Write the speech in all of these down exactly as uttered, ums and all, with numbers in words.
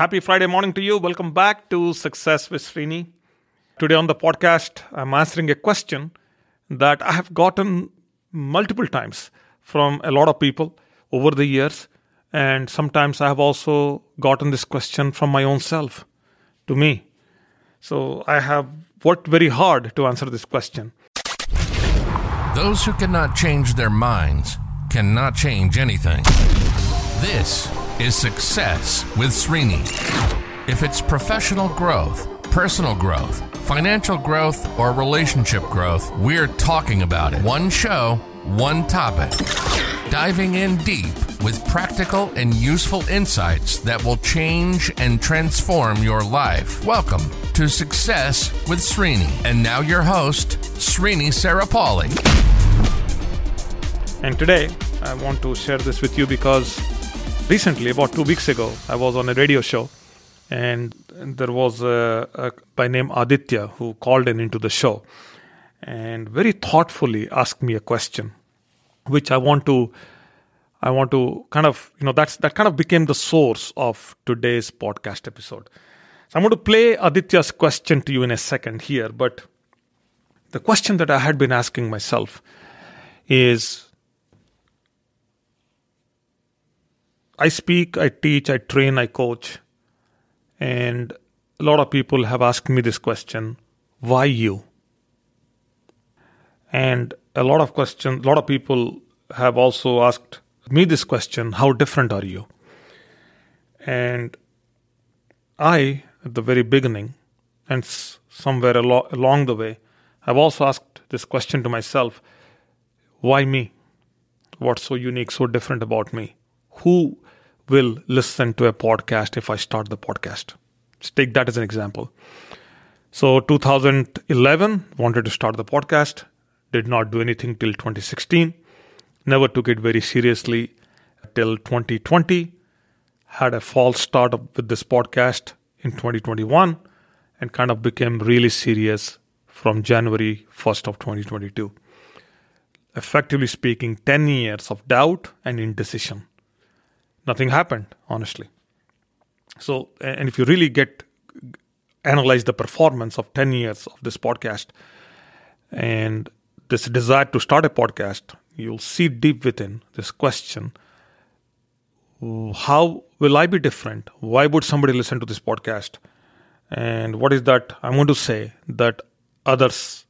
Happy Friday morning to you. Welcome back to Success with Srini. Today on the podcast, I'm answering a question that I have gotten multiple times from a lot of people over the years. And sometimes I have also gotten this question from my own self to me. So I have worked very hard to answer this question. Those who cannot change their minds cannot change anything. This is Success with Srini. If it's professional growth, personal growth, financial growth, or relationship growth, we're talking about it. One show, one topic. Diving in deep with practical and useful insights that will change and transform your life. Welcome to Success with Srini. And now your host, Srini Sarapalli. And today, I want to share this with you because recently, about two weeks ago, I was on a radio show and there was a, a by name Aditya who called in into the show and very thoughtfully asked me a question, which I want to, I want to kind of, you know, that's that kind of became the source of today's podcast episode. So I'm going to play Aditya's question to you in a second here, but the question that I had been asking myself is, I speak, I teach, I train, I coach, and a lot of people have asked me this question, why you? And a lot of questions, a lot of people have also asked me this question, how different are you? And I, at the very beginning, and somewhere al- along the way, I've also asked this question to myself, why me? What's so unique, so different about me? Who will listen to a podcast if I start the podcast? Let's take that as an example. So two thousand eleven, wanted to start the podcast, did not do anything till twenty sixteen, never took it very seriously till twenty twenty, had a false start with this podcast in twenty twenty-one, and kind of became really serious from January first of twenty twenty-two. Effectively speaking, ten years of doubt and indecision. Nothing happened, honestly. So, and if you really get, analyze the performance of ten years of this podcast and this desire to start a podcast, you'll see deep within this question, how will I be different? Why would somebody listen to this podcast? And what is that I'm going to say that others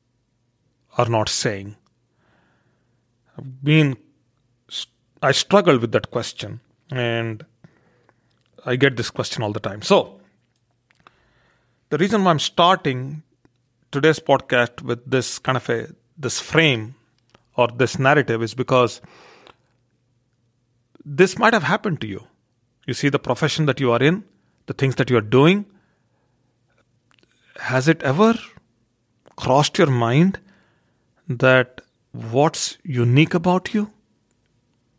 are not saying? I've been, I struggled with that question. And I get this question all the time. So, the reason why I'm starting today's podcast with this kind of a, this frame or this narrative is because this might have happened to you. You see, the profession that you are in, the things that you are doing, has it ever crossed your mind that what's unique about you?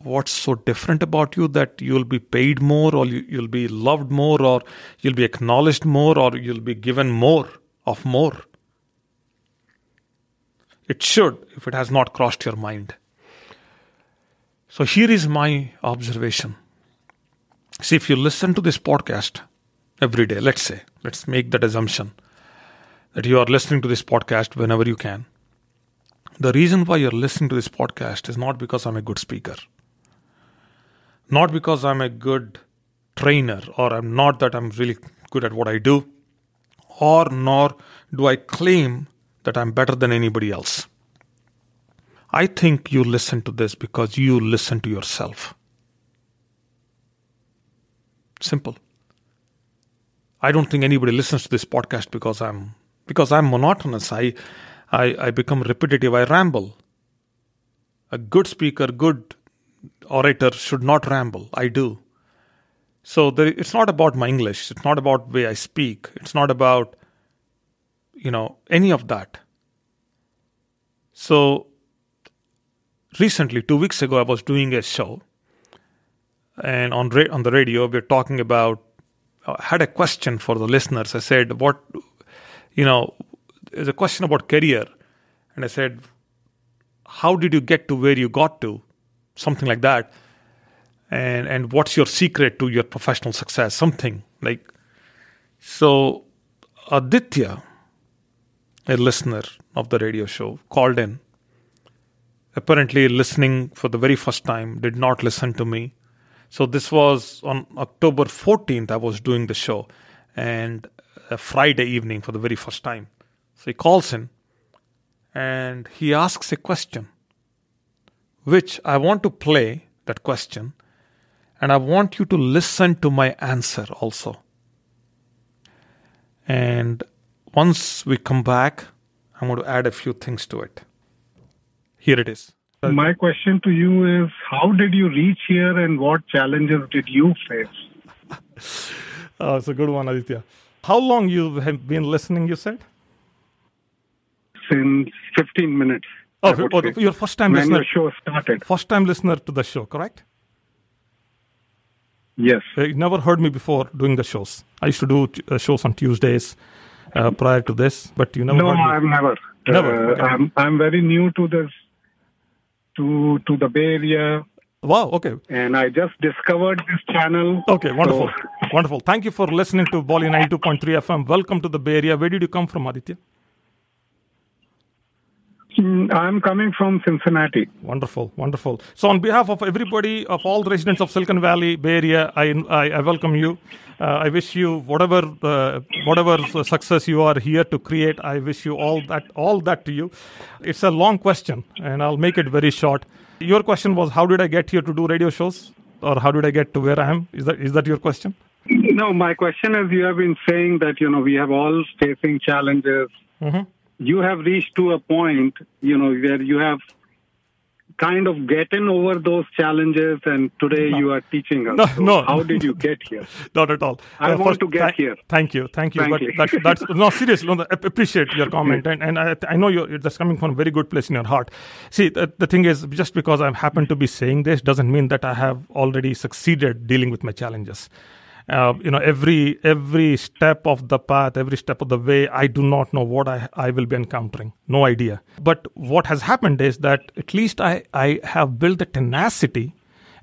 What's so different about you that you'll be paid more or you, you'll be loved more or you'll be acknowledged more or you'll be given more of more? It should, if it has not crossed your mind. So here is my observation. See, if you listen to this podcast every day, let's say, let's make that assumption that you are listening to this podcast whenever you can. The reason why you're listening to this podcast is not because I'm a good speaker. Not because I'm a good trainer, or I'm not that I'm really good at what I do, or nor do I claim that I'm better than anybody else. I think you listen to this because you listen to yourself. Simple. I don't think anybody listens to this podcast because I'm because I'm monotonous. I, I, I become repetitive. I ramble. A good speaker, good orator should not ramble. I do. So there, it's not about my English. It's not about the way I speak. It's not about, you know, any of that. So recently, two weeks ago, I was doing a show, and on ra- on the radio, we were talking about. I had a question for the listeners. I said, "What, you know, is a question about career," and I said, "How did you get to where you got to?" Something like that. And and what's your secret to your professional success? Something like So Aditya, a listener of the radio show, called in, apparently listening for the very first time, did not listen to me. So this was on October fourteenth, I was doing the show, and a Friday evening for the very first time. So he calls in and he asks a question, which I want to play that question, and I want you to listen to my answer also. And once we come back, I'm going to add a few things to it. Here it is. My question to you is, how did you reach here and what challenges did you face? Oh, it's a good one, Aditya. How long you have been listening, you said? Since fifteen minutes. Oh, oh your first time when listener. When the show started. First time listener to the show, correct? Yes. You never heard me before doing the shows. I used to do uh, shows on Tuesdays uh, prior to this, but you never no, heard me. No, I've never. Never. Uh, okay. I'm, I'm very new to this. To, to the Bay Area. Wow, okay. And I just discovered this channel. Okay, wonderful. So. Wonderful. Thank you for listening to Bolly ninety-two point three F M. Welcome to the Bay Area. Where did you come from, Aditya? I'm coming from Cincinnati. Wonderful, wonderful. So on behalf of everybody, of all the residents of Silicon Valley, Bay Area, I, I, I welcome you. Uh, I wish you whatever uh, whatever success you are here to create. I wish you all that all that to you. It's a long question, and I'll make it very short. Your question was, how did I get here to do radio shows, or how did I get to where I am? Is that is that your question? No, my question is, you have been saying that you know we have all facing challenges. Mm-hmm. You have reached to a point, you know, where you have kind of gotten over those challenges, and today no. you are teaching us. No, so no. How did you get here? Not at all. I uh, want first, to get th- here. Thank you. Thank you. Thank but you. That, that's, no, seriously, no, I appreciate your comment. And, and I, I know you're, that's coming from a very good place in your heart. See, the, the thing is, just because I happen to be saying this doesn't mean that I have already succeeded dealing with my challenges. Uh, you know, every every step of the path, every step of the way, I do not know what I, I will be encountering. No idea. But what has happened is that at least I, I have built the tenacity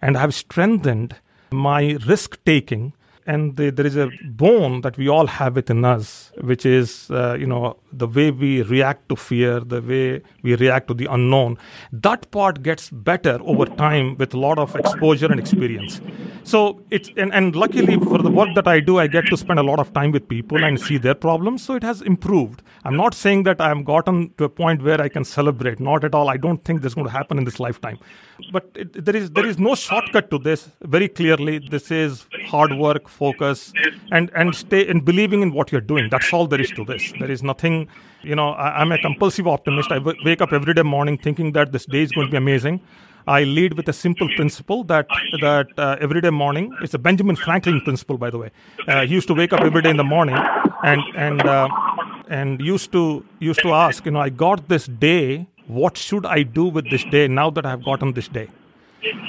and I have strengthened my risk-taking. And the, there is a bone that we all have within us, which is, uh, you know, the way we react to fear, the way we react to the unknown. That part gets better over time with a lot of exposure and experience. So it's and, and luckily for the work that I do, I get to spend a lot of time with people and see their problems. So it has improved. I'm not saying that I've gotten to a point where I can celebrate. Not at all. I don't think that's going to happen in this lifetime. But it, there is there is no shortcut to this. Very clearly, this is hard work, focus, and and stay and believing in what you're doing. That's all there is to this. There is nothing. You know, I, I'm a compulsive optimist. I w- wake up every day morning thinking that this day is going to be amazing. I lead with a simple principle that that uh, every day morning. It's a Benjamin Franklin principle, by the way. Uh, he used to wake up every day in the morning, and and uh, and used to used to ask, you know, I got this day. What should I do with this day now that I have gotten this day?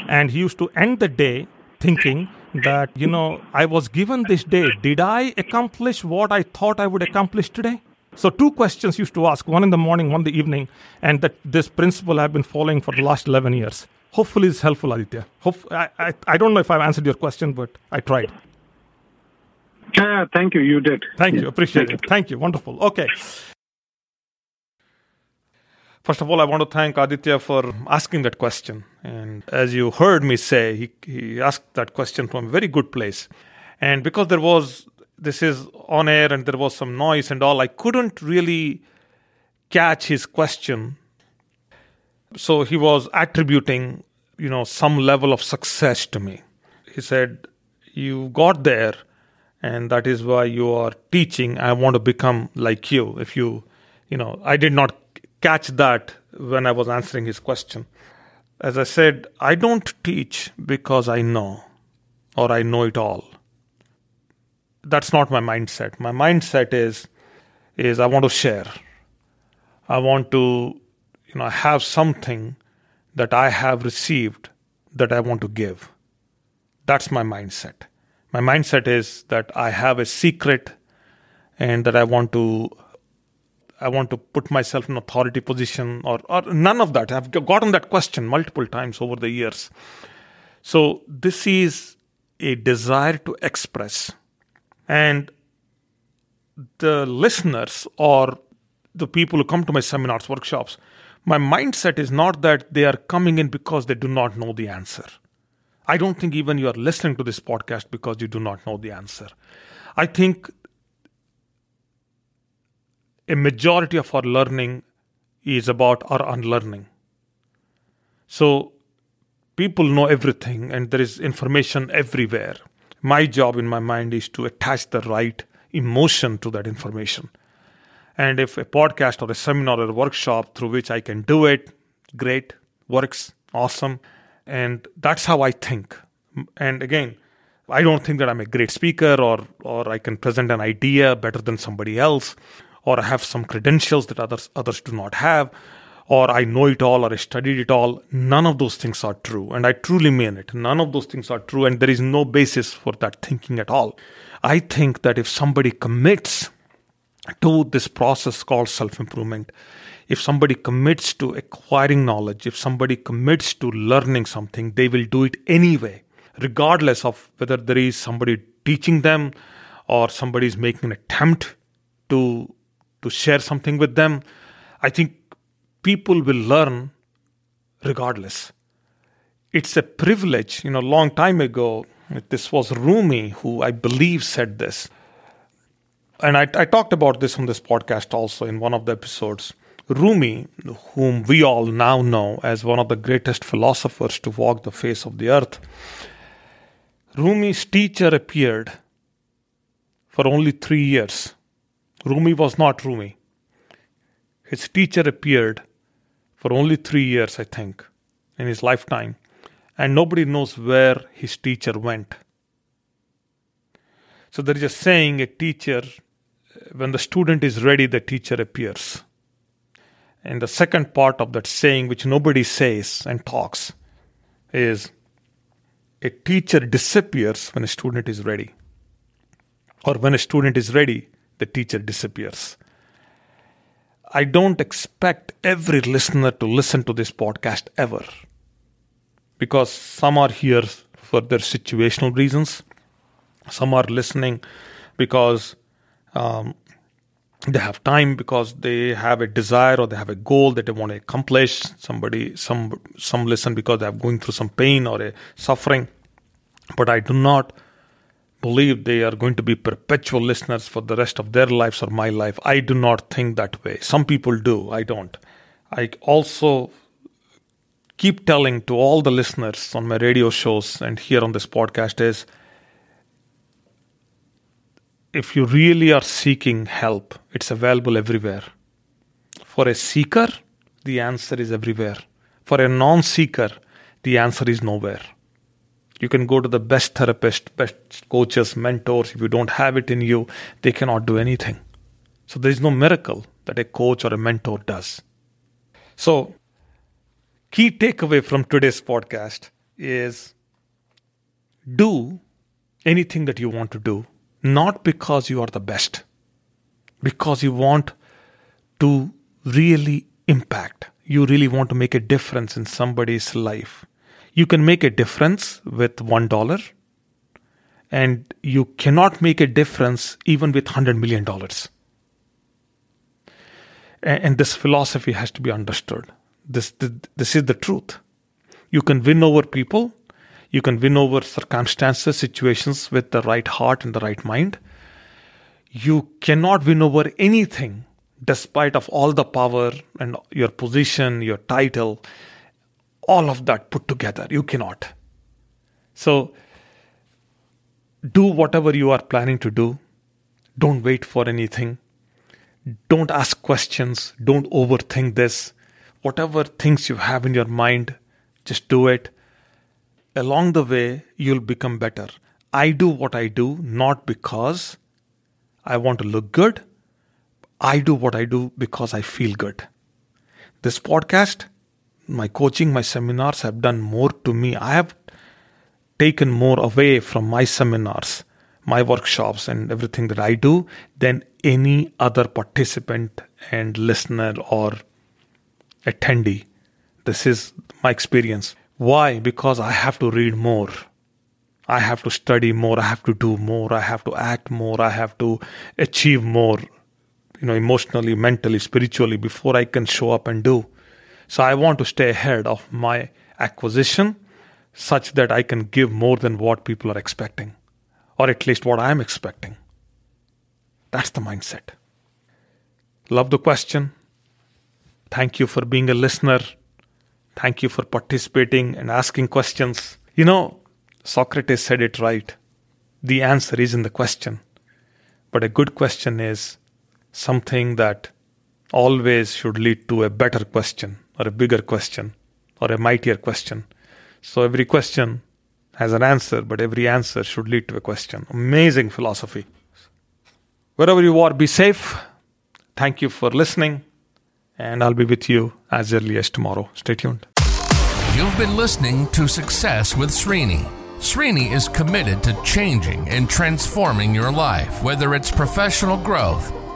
And he used to end the day thinking that, you know, I was given this day. Did I accomplish what I thought I would accomplish today? So two questions used to ask, one in the morning, one in the evening. And that this principle I've been following for the last eleven years. Hopefully it's helpful, Aditya. Hope, I, I, I don't know if I've answered your question, but I tried. Yeah, thank you. You did. Thank yeah, you. Appreciate it. it. Thank you. Wonderful. Okay. First of all, I want to thank Aditya for asking that question. And as you heard me say, he, he asked that question from a very good place. And because there was this is on air and there was some noise and all, I couldn't really catch his question. So he was attributing, you know, some level of success to me. He said, you got there and that is why you are teaching. I want to become like you. If you, you know, I did not catch that when I was answering his question. As I said, I don't teach because I know or I know it all. That's not my mindset. My mindset is, is I want to share. I want to, you know, have something that I have received that I want to give. That's my mindset. My mindset is that I have a secret and that I want to, I want to put myself in an authority position or, or none of that. I've gotten that question multiple times over the years. So this is a desire to express. And the listeners or the people who come to my seminars, workshops, my mindset is not that they are coming in because they do not know the answer. I don't think even you are listening to this podcast because you do not know the answer. I think a majority of our learning is about our unlearning. So people know everything and there is information everywhere. My job in my mind is to attach the right emotion to that information. And if a podcast or a seminar or a workshop through which I can do it, great, works, awesome. And that's how I think. And again, I don't think that I'm a great speaker or or I can present an idea better than somebody else, or I have some credentials that others others do not have, or I know it all or I studied it all. None of those things are true. And I truly mean it. None of those things are true. And there is no basis for that thinking at all. I think that if somebody commits to this process called self-improvement, if somebody commits to acquiring knowledge, if somebody commits to learning something, they will do it anyway, regardless of whether there is somebody teaching them or somebody is making an attempt to, to share something with them. I think people will learn regardless. It's a privilege. You know, a long time ago, this was Rumi who I believe said this. And I, I talked about this on this podcast also in one of the episodes. Rumi, whom we all now know as one of the greatest philosophers to walk the face of the earth, Rumi's teacher appeared for only three years. Rumi was not Rumi. His teacher appeared for only three years, I think, in his lifetime. And nobody knows where his teacher went. So there is a saying, a teacher, when the student is ready, the teacher appears. And the second part of that saying, which nobody says and talks, is a teacher disappears when a student is ready. Or when a student is ready, the teacher disappears. I don't expect every listener to listen to this podcast ever, because some are here for their situational reasons. Some are listening because um, they have time, because they have a desire or they have a goal that they want to accomplish. Somebody, some some listen because they are going through some pain or a suffering. But I do not believe they are going to be perpetual listeners for the rest of their lives or my life. I do not think that way. Some people do. I don't. I also keep telling to all the listeners on my radio shows and here on this podcast is, if you really are seeking help, it's available everywhere. For a seeker, the answer is everywhere. For a non-seeker, the answer is nowhere. You can go to the best therapist, best coaches, mentors. If you don't have it in you, they cannot do anything. So there is no miracle that a coach or a mentor does. So, key takeaway from today's podcast is do anything that you want to do. Not because you are the best, because you want to really impact. You really want to make a difference in somebody's life. You can make a difference with one dollar, and you cannot make a difference even with one hundred million dollars. And this philosophy has to be understood. This, this is the truth. You can win over people. You can win over circumstances, situations with the right heart and the right mind. You cannot win over anything despite of all the power and your position, your title, all of that put together. You cannot. So do whatever you are planning to do. Don't wait for anything. Don't ask questions. Don't overthink this. Whatever things you have in your mind, just do it. Along the way, you'll become better. I do what I do, not because I want to look good. I do what I do because I feel good. This podcast, my coaching, my seminars have done more to me. I have taken more away from my seminars, my workshops, and everything that I do than any other participant and listener or attendee. This is my experience. Why? Because I have to read more. I have to study more, I have to do more, I have to act more, I have to achieve more, you know, emotionally, mentally, spiritually, before I can show up and do. So I want to stay ahead of my acquisition such that I can give more than what people are expecting, or at least what I'm expecting. That's the mindset. Love the question. Thank you for being a listener. Thank you for participating and asking questions. You know, Socrates said it right. The answer is in the question. But a good question is something that always should lead to a better question, or a bigger question, or a mightier question. So every question has an answer, but every answer should lead to a question. Amazing philosophy. Wherever you are, be safe. Thank you for listening. And I'll be with you as early as tomorrow. Stay tuned. You've been listening to Success with Srini. Srini is committed to changing and transforming your life, whether it's professional growth,